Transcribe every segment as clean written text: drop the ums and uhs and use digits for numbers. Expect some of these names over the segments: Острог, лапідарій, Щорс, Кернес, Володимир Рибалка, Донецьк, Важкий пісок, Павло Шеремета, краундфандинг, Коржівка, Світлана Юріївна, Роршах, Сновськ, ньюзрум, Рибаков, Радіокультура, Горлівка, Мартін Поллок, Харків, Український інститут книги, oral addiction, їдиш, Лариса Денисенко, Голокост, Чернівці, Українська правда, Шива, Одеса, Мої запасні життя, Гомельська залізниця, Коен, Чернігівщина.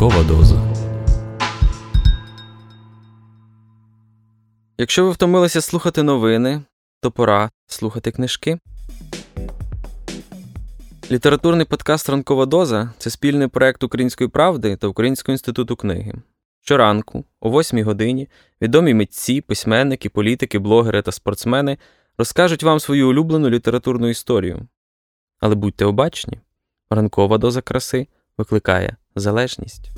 Ранкова доза. Якщо ви втомилися слухати новини, то пора слухати книжки. Літературний подкаст «Ранкова доза» – це спільний проєкт Української правди та Українського інституту книги. Щоранку, о 8 годині, відомі митці, письменники, політики, блогери та спортсмени розкажуть вам свою улюблену літературну історію. Але будьте обачні, ранкова доза краси викликає залежність.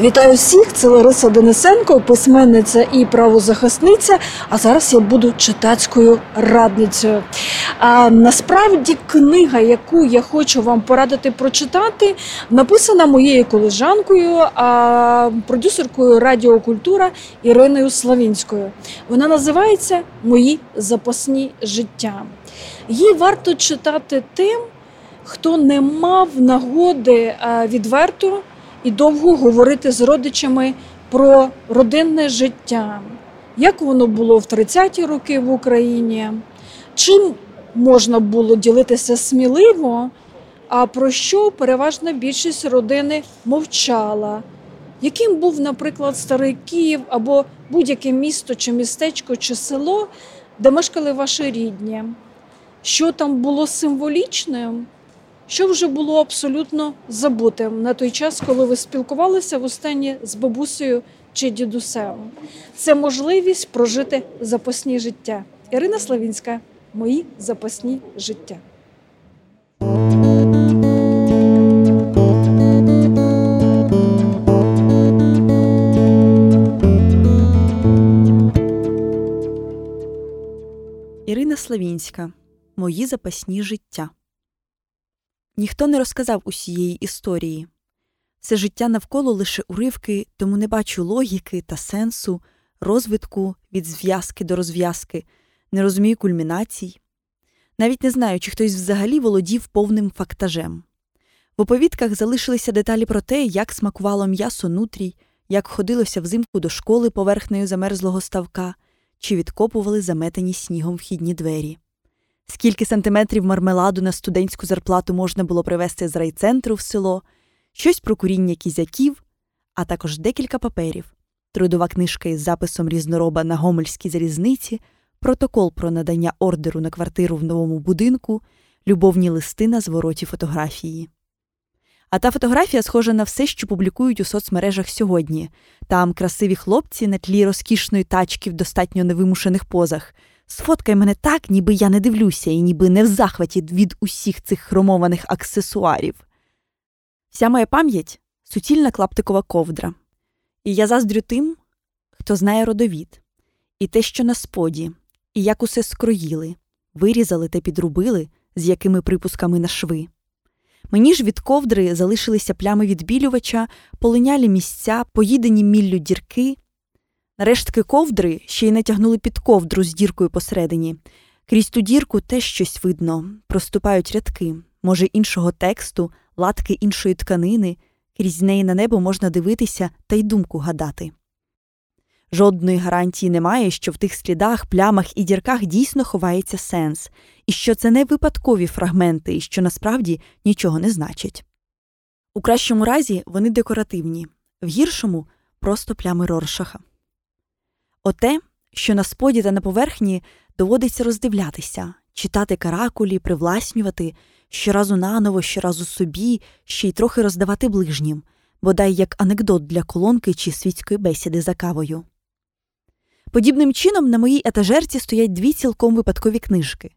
Вітаю всіх, це Лариса Денисенко, письменниця і правозахисниця, а зараз я буду читацькою радницею. А насправді книга, яку я хочу вам порадити прочитати, написана моєю колежанкою, продюсеркою «Радіокультура» Іриною Славінською. Вона називається «Мої запасні життя». Її варто читати тим, хто не мав нагоди відверто і довго говорити з родичами про родинне життя. Як воно було в 30-ті роки в Україні, чим можна було ділитися сміливо, а про що переважна більшість родини мовчала. Яким був, наприклад, Старий Київ або будь-яке місто чи містечко чи село, де мешкали ваші рідні? Що там було символічним? Що вже було абсолютно забутим на той час, коли ви спілкувалися востаннє з бабусею чи дідусем? Це можливість прожити запасні життя. Ірина Славінська. Мої запасні життя. Ірина Славінська. Мої запасні життя. Ніхто не розказав усієї історії. Все життя навколо лише уривки, тому не бачу логіки та сенсу, розвитку від зв'язки до розв'язки, не розумію кульмінацій. Навіть не знаю, чи хтось взагалі володів повним фактажем. В оповідках залишилися деталі про те, як смакувало м'ясо нутрій, як ходилося взимку до школи поверхнею замерзлого ставка, чи відкопували заметені снігом вхідні двері. Скільки сантиметрів мармеладу на студентську зарплату можна було привезти з райцентру в село, щось про куріння кізяків, а також декілька паперів, трудова книжка із записом різнороба на Гомельській залізниці, протокол про надання ордеру на квартиру в новому будинку, любовні листи на звороті фотографії. А та фотографія схожа на все, що публікують у соцмережах сьогодні. Там красиві хлопці на тлі розкішної тачки в достатньо невимушених позах. Сфоткай мене так, ніби я не дивлюся і ніби не в захваті від усіх цих хромованих аксесуарів. Вся моя пам'ять – суцільна клаптикова ковдра. І я заздрю тим, хто знає родовід. І те, що на споді. І як усе скроїли, вирізали та підрубили, з якими припусками на шви. Мені ж від ковдри залишилися плями відбілювача, полинялі місця, поїдені міллю дірки. Нарештки ковдри ще й натягнули під ковдру з діркою посередині. Крізь ту дірку теж щось видно. Проступають рядки, може, іншого тексту, латки іншої тканини. Крізь неї на небо можна дивитися та й думку гадати. Жодної гарантії немає, що в тих слідах, плямах і дірках дійсно ховається сенс, і що це не випадкові фрагменти, і що насправді нічого не значать. У кращому разі вони декоративні, в гіршому – просто плями Роршаха. Оте, що на споді та на поверхні, доводиться роздивлятися, читати каракулі, привласнювати, щоразу наново, щоразу собі, ще й трохи роздавати ближнім, бодай як анекдот для колонки чи світської бесіди за кавою. Подібним чином на моїй етажерці стоять дві цілком випадкові книжки.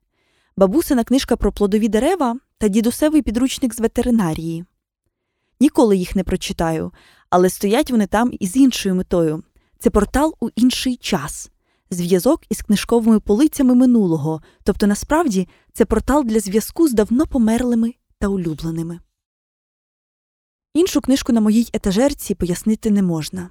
Бабусина книжка про плодові дерева та дідусевий підручник з ветеринарії. Ніколи їх не прочитаю, але стоять вони там із іншою метою. Це портал у інший час. Зв'язок із книжковими полицями минулого, тобто насправді це портал для зв'язку з давно померлими та улюбленими. Іншу книжку на моїй етажерці пояснити не можна.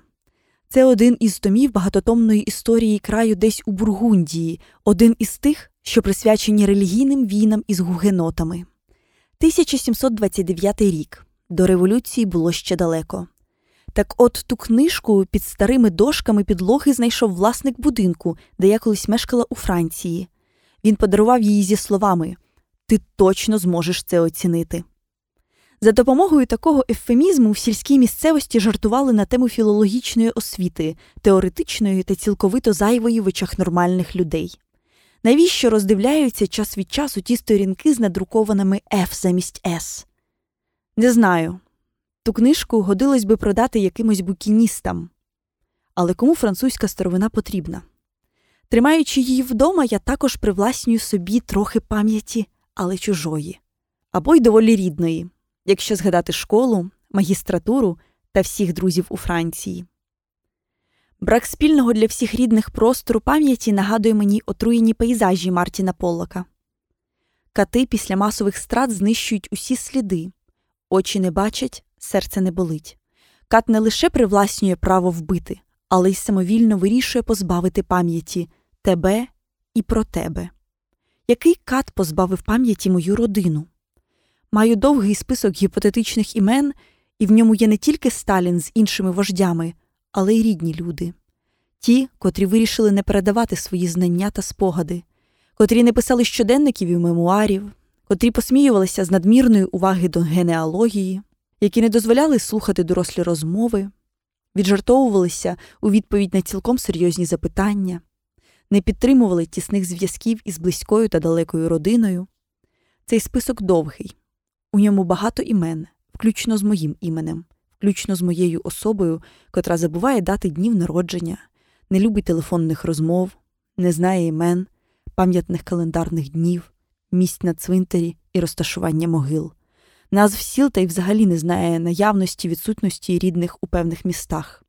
Це один із томів багатотомної історії краю десь у Бургундії, один із тих, що присвячені релігійним війнам із гугенотами. 1729 рік. До революції було ще далеко. Так от ту книжку під старими дошками підлоги знайшов власник будинку, де я колись мешкала у Франції. Він подарував її зі словами ти точно зможеш це оцінити. За допомогою такого евфемізму в сільській місцевості жартували на тему філологічної освіти, теоретичної та цілковито зайвої в очах нормальних людей. Навіщо роздивляються час від часу ті сторінки з надрукованими «Ф» замість «С»? Не знаю. Ту книжку годилось би продати якимось букіністам. Але кому французька старовина потрібна? Тримаючи її вдома, я також привласнюю собі трохи пам'яті, але чужої. Або й доволі рідної, якщо згадати школу, магістратуру та всіх друзів у Франції. Брак спільного для всіх рідних простору пам'яті нагадує мені отруєні пейзажі Мартіна Поллока. Кати після масових страт знищують усі сліди. Очі не бачать, серце не болить. Кат не лише привласнює право вбити, але й самовільно вирішує позбавити пам'яті тебе і про тебе. Який кат позбавив пам'яті мою родину? Маю довгий список гіпотетичних імен, і в ньому є не тільки Сталін з іншими вождями, але й рідні люди. Ті, котрі вирішили не передавати свої знання та спогади, котрі не писали щоденників і мемуарів, котрі посміювалися з надмірної уваги до генеалогії, які не дозволяли слухати дорослі розмови, віджартовувалися у відповідь на цілком серйозні запитання, не підтримували тісних зв'язків із близькою та далекою родиною. Цей список довгий. У ньому багато імен, включно з моїм іменем, включно з моєю особою, котра забуває дати днів народження, не любить телефонних розмов, не знає імен, пам'ятних календарних днів, місць на цвинтарі і розташування могил. Назв сіл та й взагалі не знає наявності, відсутності рідних у певних містах.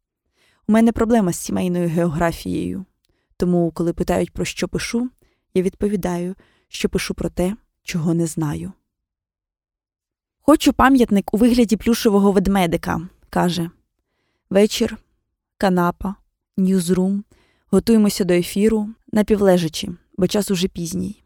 У мене проблема з сімейною географією. Тому, коли питають, про що пишу, я відповідаю, що пишу про те, чого не знаю. «Хочу пам'ятник у вигляді плюшевого ведмедика», – каже. Вечір, канапа, ньюзрум, готуємося до ефіру, напівлежачі, бо час уже пізній.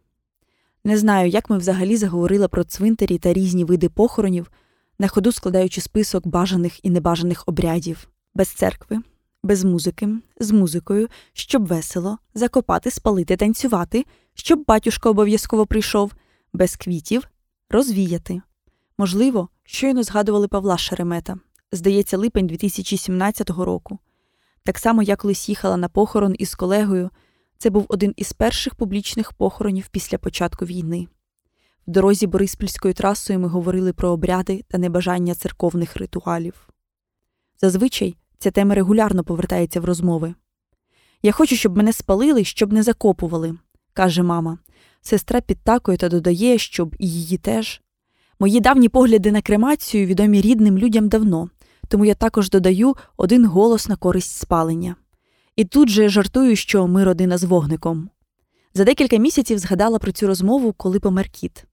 Не знаю, як ми взагалі заговорили про цвинтарі та різні види похоронів, на ходу складаючи список бажаних і небажаних обрядів. Без церкви, без музики, з музикою, щоб весело, закопати, спалити, танцювати, щоб батюшка обов'язково прийшов, без квітів, розвіяти. Можливо, щойно згадували Павла Шеремета. Здається, липень 2017 року. Так само я колись їхала на похорон із колегою. Це був один із перших публічних похоронів після початку війни. В дорозі Бориспільською трасою ми говорили про обряди та небажання церковних ритуалів. Зазвичай ця тема регулярно повертається в розмови. «Я хочу, щоб мене спалили, щоб не закопували», – каже мама. Сестра підтакує та додає, щоб і її теж. Мої давні погляди на кремацію відомі рідним людям давно, тому я також додаю один голос на користь спалення. І тут же жартую, що ми родина з вогником. За декілька місяців згадала про цю розмову, коли помер кіт.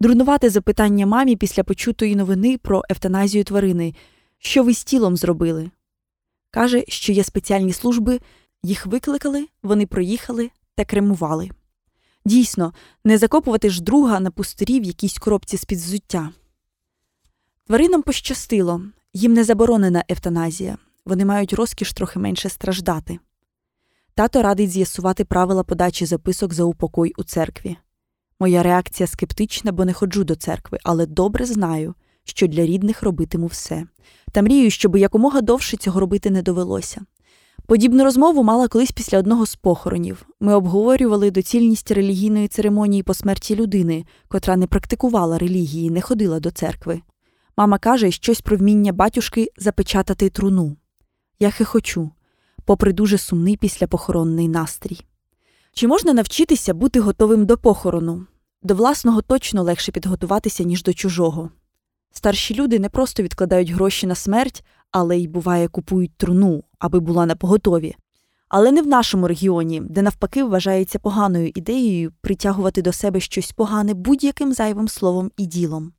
Дурнувате запитання мамі після почутої новини про евтаназію тварини. Що ви з тілом зробили? Каже, що є спеціальні служби, їх викликали, вони проїхали та кремували. Дійсно, не закопувати ж друга на пустирі в якійсь коробці з-під взуття. Тваринам пощастило, їм не заборонена евтаназія. Вони мають розкіш трохи менше страждати. Тато радить з'ясувати правила подачі записок за упокой у церкві. Моя реакція скептична, бо не ходжу до церкви, але добре знаю, що для рідних робитиму все. Та мрію, щоб якомога довше цього робити не довелося. Подібну розмову мала колись після одного з похоронів. Ми обговорювали доцільність релігійної церемонії по смерті людини, котра не практикувала релігії, не ходила до церкви. Мама каже щось про вміння батюшки запечатати труну. Я хихочу, попри дуже сумний післяпохоронний настрій. Чи можна навчитися бути готовим до похорону? До власного точно легше підготуватися, ніж до чужого. Старші люди не просто відкладають гроші на смерть, але й, буває, купують труну, аби була напоготові. Але не в нашому регіоні, де навпаки вважається поганою ідеєю притягувати до себе щось погане будь-яким зайвим словом і ділом.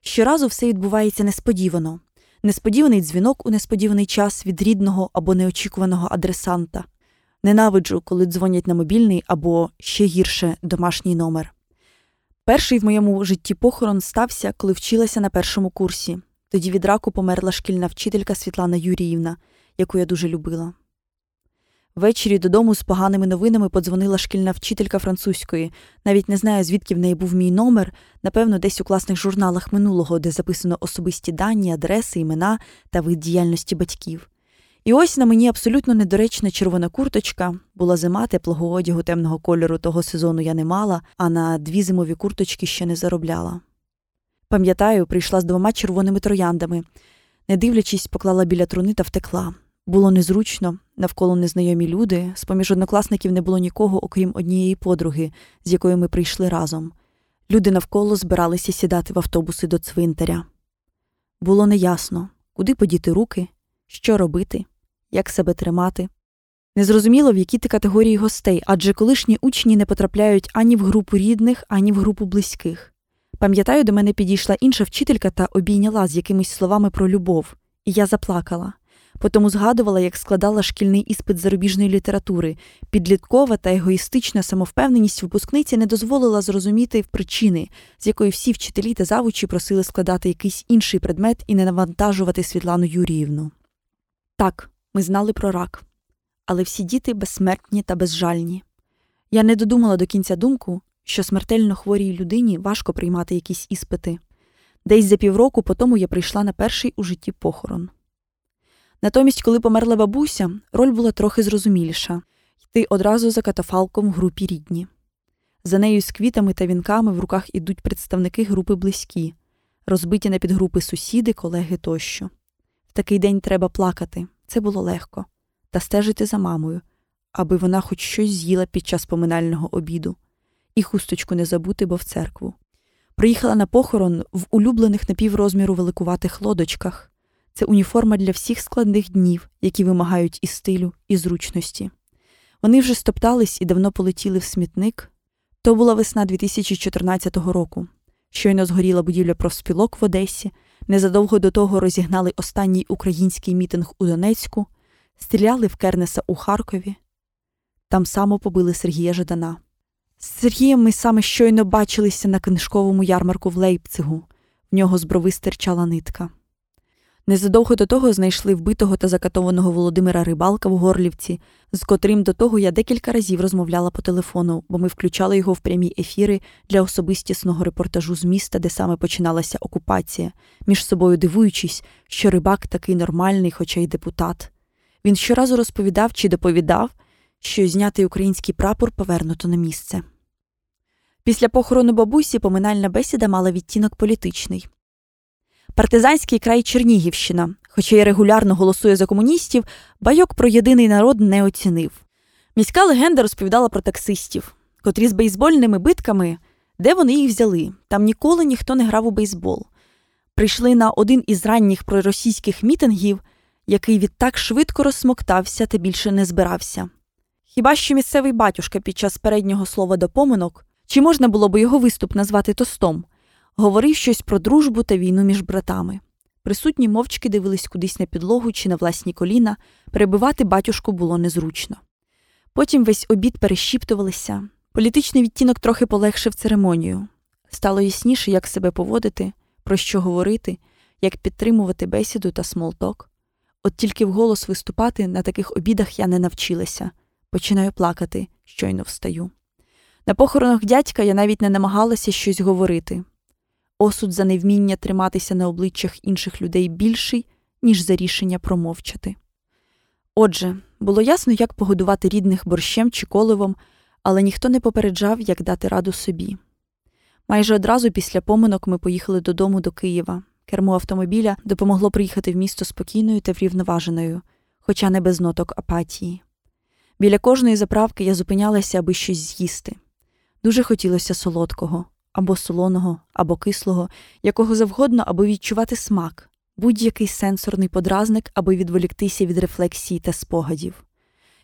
Щоразу все відбувається несподівано. Несподіваний дзвінок у несподіваний час від рідного або неочікуваного адресанта. Ненавиджу, коли дзвонять на мобільний або, ще гірше, домашній номер. Перший в моєму житті похорон стався, коли вчилася на першому курсі. Тоді від раку померла шкільна вчителька Світлана Юріївна, яку я дуже любила. Ввечері додому з поганими новинами подзвонила шкільна вчителька французької. Навіть не знаю, звідки в неї був мій номер. Напевно, десь у класних журналах минулого, де записано особисті дані, адреси, імена та вид діяльності батьків. І ось на мені абсолютно недоречна червона курточка. Була зима, теплого одягу темного кольору того сезону я не мала, а на дві зимові курточки ще не заробляла. Пам'ятаю, прийшла з 2 червоними трояндами. Не дивлячись, поклала біля труни та втекла. Було незручно, навколо незнайомі люди, з-поміж однокласників не було нікого, окрім однієї подруги, з якою ми прийшли разом. Люди навколо збиралися сідати в автобуси до цвинтаря. Було неясно, куди подіти руки, що робити, як себе тримати. Незрозуміло, в які ти категорії гостей, адже колишні учні не потрапляють ані в групу рідних, ані в групу близьких. Пам'ятаю, до мене підійшла інша вчителька та обійняла з якимись словами про любов, і я заплакала. Потому згадувала, як складала шкільний іспит зарубіжної літератури. Підліткова та егоїстична самовпевненість випускниці не дозволила зрозуміти причини, з якої всі вчителі та завучі просили складати якийсь інший предмет і не навантажувати Світлану Юріївну. Так, ми знали про рак. Але всі діти безсмертні та безжальні. Я не додумала до кінця думку, що смертельно хворій людині важко приймати якісь іспити. Десь за півроку потому я прийшла на перший у житті похорон. Натомість, коли померла бабуся, роль була трохи зрозуміліша – йти одразу за катафалком в групі рідні. За нею з квітами та вінками в руках ідуть представники групи близькі, розбиті на підгрупи сусіди, колеги тощо. В такий день треба плакати, це було легко, та стежити за мамою, аби вона хоч щось з'їла під час поминального обіду. І хусточку не забути, бо в церкву. Приїхала на похорон в улюблених напіврозміру великуватих лодочках. Це уніформа для всіх складних днів, які вимагають і стилю, і зручності. Вони вже стоптались і давно полетіли в смітник. То була весна 2014 року. Щойно згоріла будівля профспілок в Одесі. Незадовго до того розігнали останній український мітинг у Донецьку. Стріляли в Кернеса у Харкові. Там само побили Сергія Жадана. З Сергієм ми саме щойно бачилися на книжковому ярмарку в Лейпцигу. В нього з брови стирчала нитка. Незадовго до того знайшли вбитого та закатованого Володимира Рибалка в Горлівці, з котрим до того я декілька разів розмовляла по телефону, бо ми включали його в прямі ефіри для особистісного репортажу з міста, де саме починалася окупація, між собою дивуючись, що Рибак такий нормальний, хоча й депутат. Він щоразу розповідав чи доповідав, що знятий український прапор повернуто на місце. Після похорону бабусі поминальна бесіда мала відтінок політичний. Партизанський край Чернігівщина, хоча й регулярно голосує за комуністів, байок про єдиний народ не оцінив. Міська легенда розповідала про таксистів, котрі з бейсбольними битками, де вони їх взяли, там ніколи ніхто не грав у бейсбол. Прийшли на один із ранніх проросійських мітингів, який відтак швидко розсмоктався та більше не збирався. Хіба що місцевий батюшка під час переднього слова до поминок, чи можна було би його виступ назвати тостом, говорив щось про дружбу та війну між братами. Присутні мовчки дивились кудись на підлогу чи на власні коліна, перебивати батюшку було незручно. Потім весь обід перешіптувалися. Політичний відтінок трохи полегшив церемонію. Стало ясніше, як себе поводити, про що говорити, як підтримувати бесіду та смолток. От тільки вголос виступати на таких обідах я не навчилася. Починаю плакати, щойно встаю. На похоронах дядька я навіть не намагалася щось говорити. Осуд за невміння триматися на обличчях інших людей більший, ніж за рішення промовчати. Отже, було ясно, як погодувати рідних борщем чи коливом, але ніхто не попереджав, як дати раду собі. Майже одразу після поминок ми поїхали додому до Києва. Кермо автомобіля допомогло приїхати в місто спокійною та врівноваженою, хоча не без ноток апатії. Біля кожної заправки я зупинялася, аби щось з'їсти. Дуже хотілося солодкого. Або солоного, або кислого, якого завгодно, аби відчувати смак, будь-який сенсорний подразник, аби відволіктися від рефлексій та спогадів.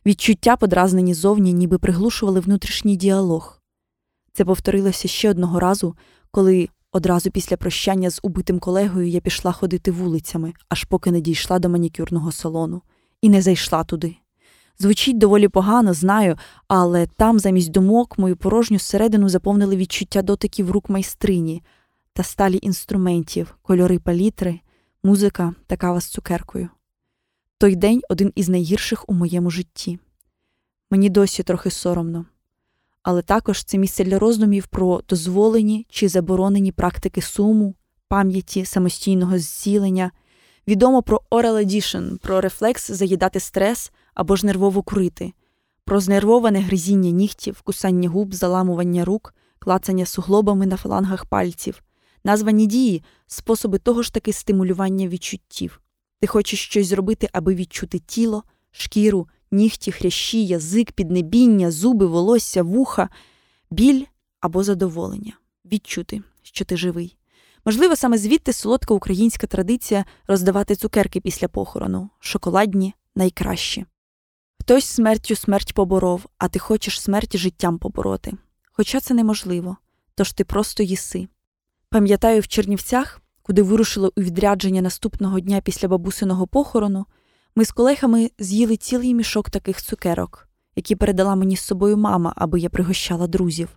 Відчуття, подразнені зовні, ніби приглушували внутрішній діалог. Це повторилося ще одного разу, коли одразу після прощання з убитим колегою я пішла ходити вулицями, аж поки не дійшла до манікюрного салону. І не зайшла туди. Звучить доволі погано, знаю, але там замість думок мою порожню зсередину заповнили відчуття дотиків рук майстрині та сталі інструментів, кольори палітри, музика та кава з цукеркою. Той день – один із найгірших у моєму житті. Мені досі трохи соромно. Але також це місце для роздумів про дозволені чи заборонені практики суму, пам'яті, самостійного зцілення. Відомо про oral addiction, про рефлекс заїдати стрес або ж нервово курити, про знервоване гризіння нігтів, кусання губ, заламування рук, клацання суглобами на фалангах пальців. Названі дії – способи того ж таки стимулювання відчуттів. Ти хочеш щось зробити, аби відчути тіло, шкіру, нігті, хрящі, язик, піднебіння, зуби, волосся, вуха, біль або задоволення. Відчути, що ти живий. Можливо, саме звідти солодка українська традиція роздавати цукерки після похорону. Шоколадні – найкращі. Хтось смертю смерть поборов, а ти хочеш смерть життям побороти. Хоча це неможливо, тож ти просто їси. Пам'ятаю, в Чернівцях, куди вирушило у відрядження наступного дня після бабусиного похорону, ми з колегами з'їли цілий мішок таких цукерок, які передала мені з собою мама, аби я пригощала друзів.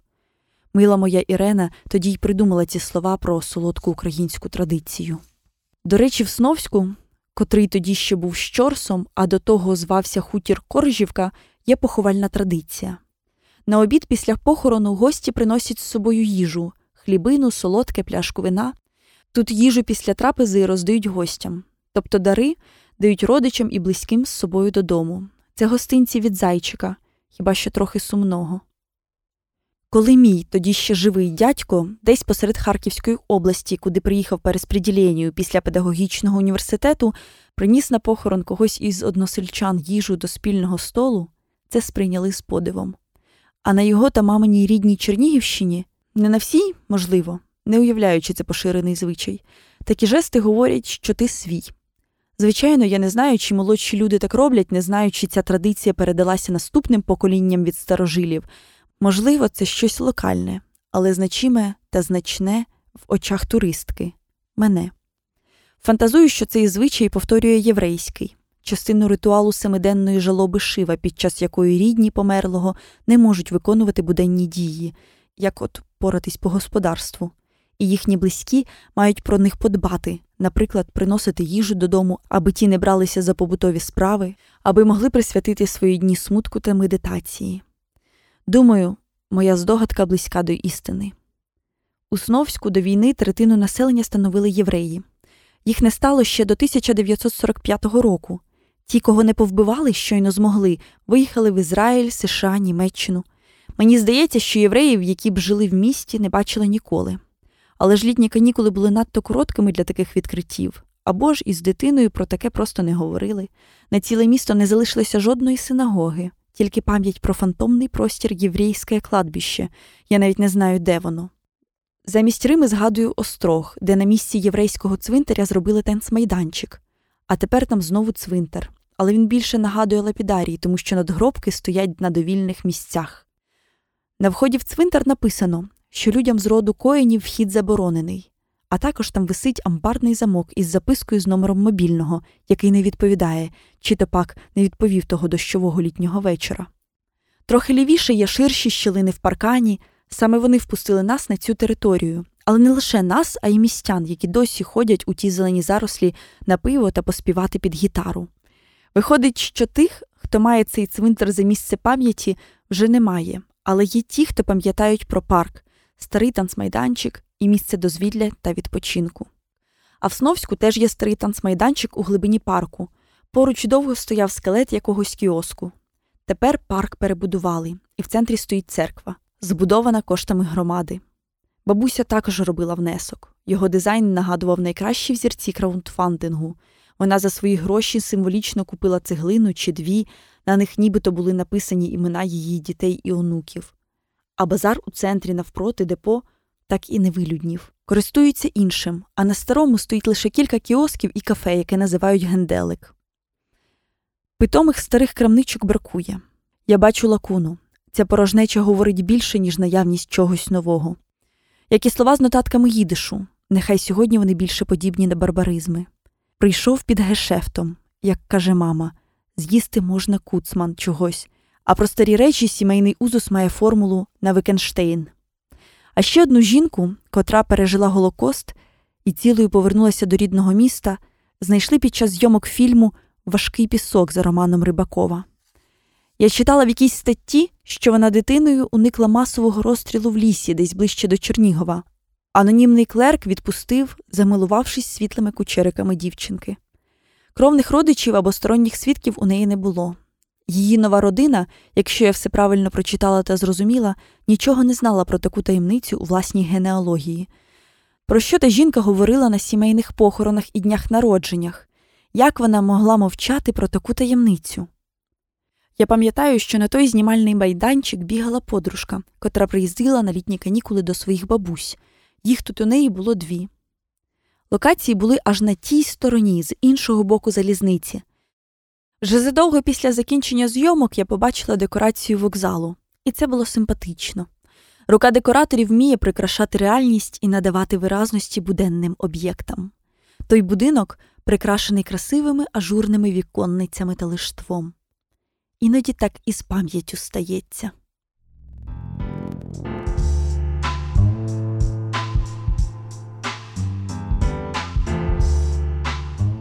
Мила моя Ірена тоді й придумала ці слова про солодку українську традицію. До речі, в Сновську, котрий тоді ще був Щорсом, а до того звався хутір Коржівка, є поховальна традиція. На обід після похорону гості приносять з собою їжу – хлібину, солодке, пляшку вина. Тут їжу після трапези роздають гостям. Тобто дари дають родичам і близьким з собою додому. Це гостинці від зайчика, хіба що трохи сумного. Коли мій, тоді ще живий дядько, десь посеред Харківської області, куди приїхав по розподіленню після педагогічного університету, приніс на похорон когось із односельчан їжу до спільного столу, це сприйняли з подивом. А на його та маминій рідній Чернігівщині, не на всій, можливо, не уявляючи це поширений звичай, такі жести говорять, що ти свій. Звичайно, я не знаю, чи молодші люди так роблять, не знаю, чи ця традиція передалася наступним поколінням від старожилів. Можливо, це щось локальне, але значиме та значне в очах туристки – мене. Фантазую, що цей звичай повторює єврейський, частину ритуалу семиденної жалоби Шива, під час якої рідні померлого не можуть виконувати буденні дії, як от поратись по господарству. І їхні близькі мають про них подбати, наприклад, приносити їжу додому, аби ті не бралися за побутові справи, аби могли присвятити свої дні смутку та медитації. Думаю, моя здогадка близька до істини. У Сновську до війни третину населення становили євреї. Їх не стало ще до 1945 року. Ті, кого не повбивали, щойно змогли, виїхали в Ізраїль, США, Німеччину. Мені здається, що євреїв, які б жили в місті, не бачила ніколи. Але ж літні канікули були надто короткими для таких відкриттів. Або ж із дитиною про таке просто не говорили. На ціле місто не залишилося жодної синагоги. Тільки пам'ять про фантомний простір єврейське кладбище. Я навіть не знаю, де воно. Замість Рими згадую Острог, де на місці єврейського цвинтаря зробили танцмайданчик. А тепер там знову цвинтар. Але він більше нагадує лапідарій, тому що надгробки стоять на довільних місцях. На вході в цвинтар написано, що людям з роду Коенів вхід заборонений. А також там висить амбарний замок із запискою з номером мобільного, який не відповідає, чи то пак не відповів того дощового літнього вечора. Трохи лівіше є ширші щілини в паркані, саме вони впустили нас на цю територію. Але не лише нас, а й містян, які досі ходять у ті зелені зарослі на пиво та поспівати під гітару. Виходить, що тих, хто має цей цвинтар за місце пам'яті, вже немає. Але є ті, хто пам'ятають про парк, старий танцмайданчик і місце дозвілля та відпочинку. А в Сновську теж є старий танцмайданчик у глибині парку. Поруч довго стояв скелет якогось кіоску. Тепер парк перебудували, і в центрі стоїть церква, збудована коштами громади. Бабуся також робила внесок. Його дизайн нагадував найкращі взірці краундфандингу. Вона за свої гроші символічно купила цеглину чи дві, на них нібито були написані імена її дітей і онуків. А базар у центрі навпроти депо так і не вилюднів. Користуються іншим, а на старому стоїть лише кілька кіосків і кафе, яке називають генделик. Питомих старих крамничок бракує. Я бачу лакуну. Ця порожнеча говорить більше, ніж наявність чогось нового. Як і слова з нотатками їдишу, нехай сьогодні вони більше подібні на барбаризми. Прийшов під гешефтом, як каже мама, з'їсти можна куцман чогось, а про старі речі сімейний узус має формулу на Вікенштейн. А ще одну жінку, котра пережила Голокост і цілою повернулася до рідного міста, знайшли під час зйомок фільму «Важкий пісок» за романом Рибакова. Я читала в якійсь статті, що вона дитиною уникла масового розстрілу в лісі, десь ближче до Чернігова. Анонімний клерк відпустив, замилувавшись світлими кучериками дівчинки. Кровних родичів або сторонніх свідків у неї не було. Її нова родина, якщо я все правильно прочитала та зрозуміла, нічого не знала про таку таємницю у власній генеалогії. Про що та жінка говорила на сімейних похоронах і днях народженнях? Як вона могла мовчати про таку таємницю? Я пам'ятаю, що на той знімальний майданчик бігала подружка, котра приїздила на літні канікули до своїх бабусь. Їх тут у неї було дві. Локації були аж на тій стороні, з іншого боку залізниці. Вже задовго після закінчення зйомок я побачила декорацію вокзалу. І це було симпатично. Рука декораторів вміє прикрашати реальність і надавати виразності буденним об'єктам. Той будинок прикрашений красивими ажурними віконницями та лиштвом. Іноді так і з пам'яттю стається.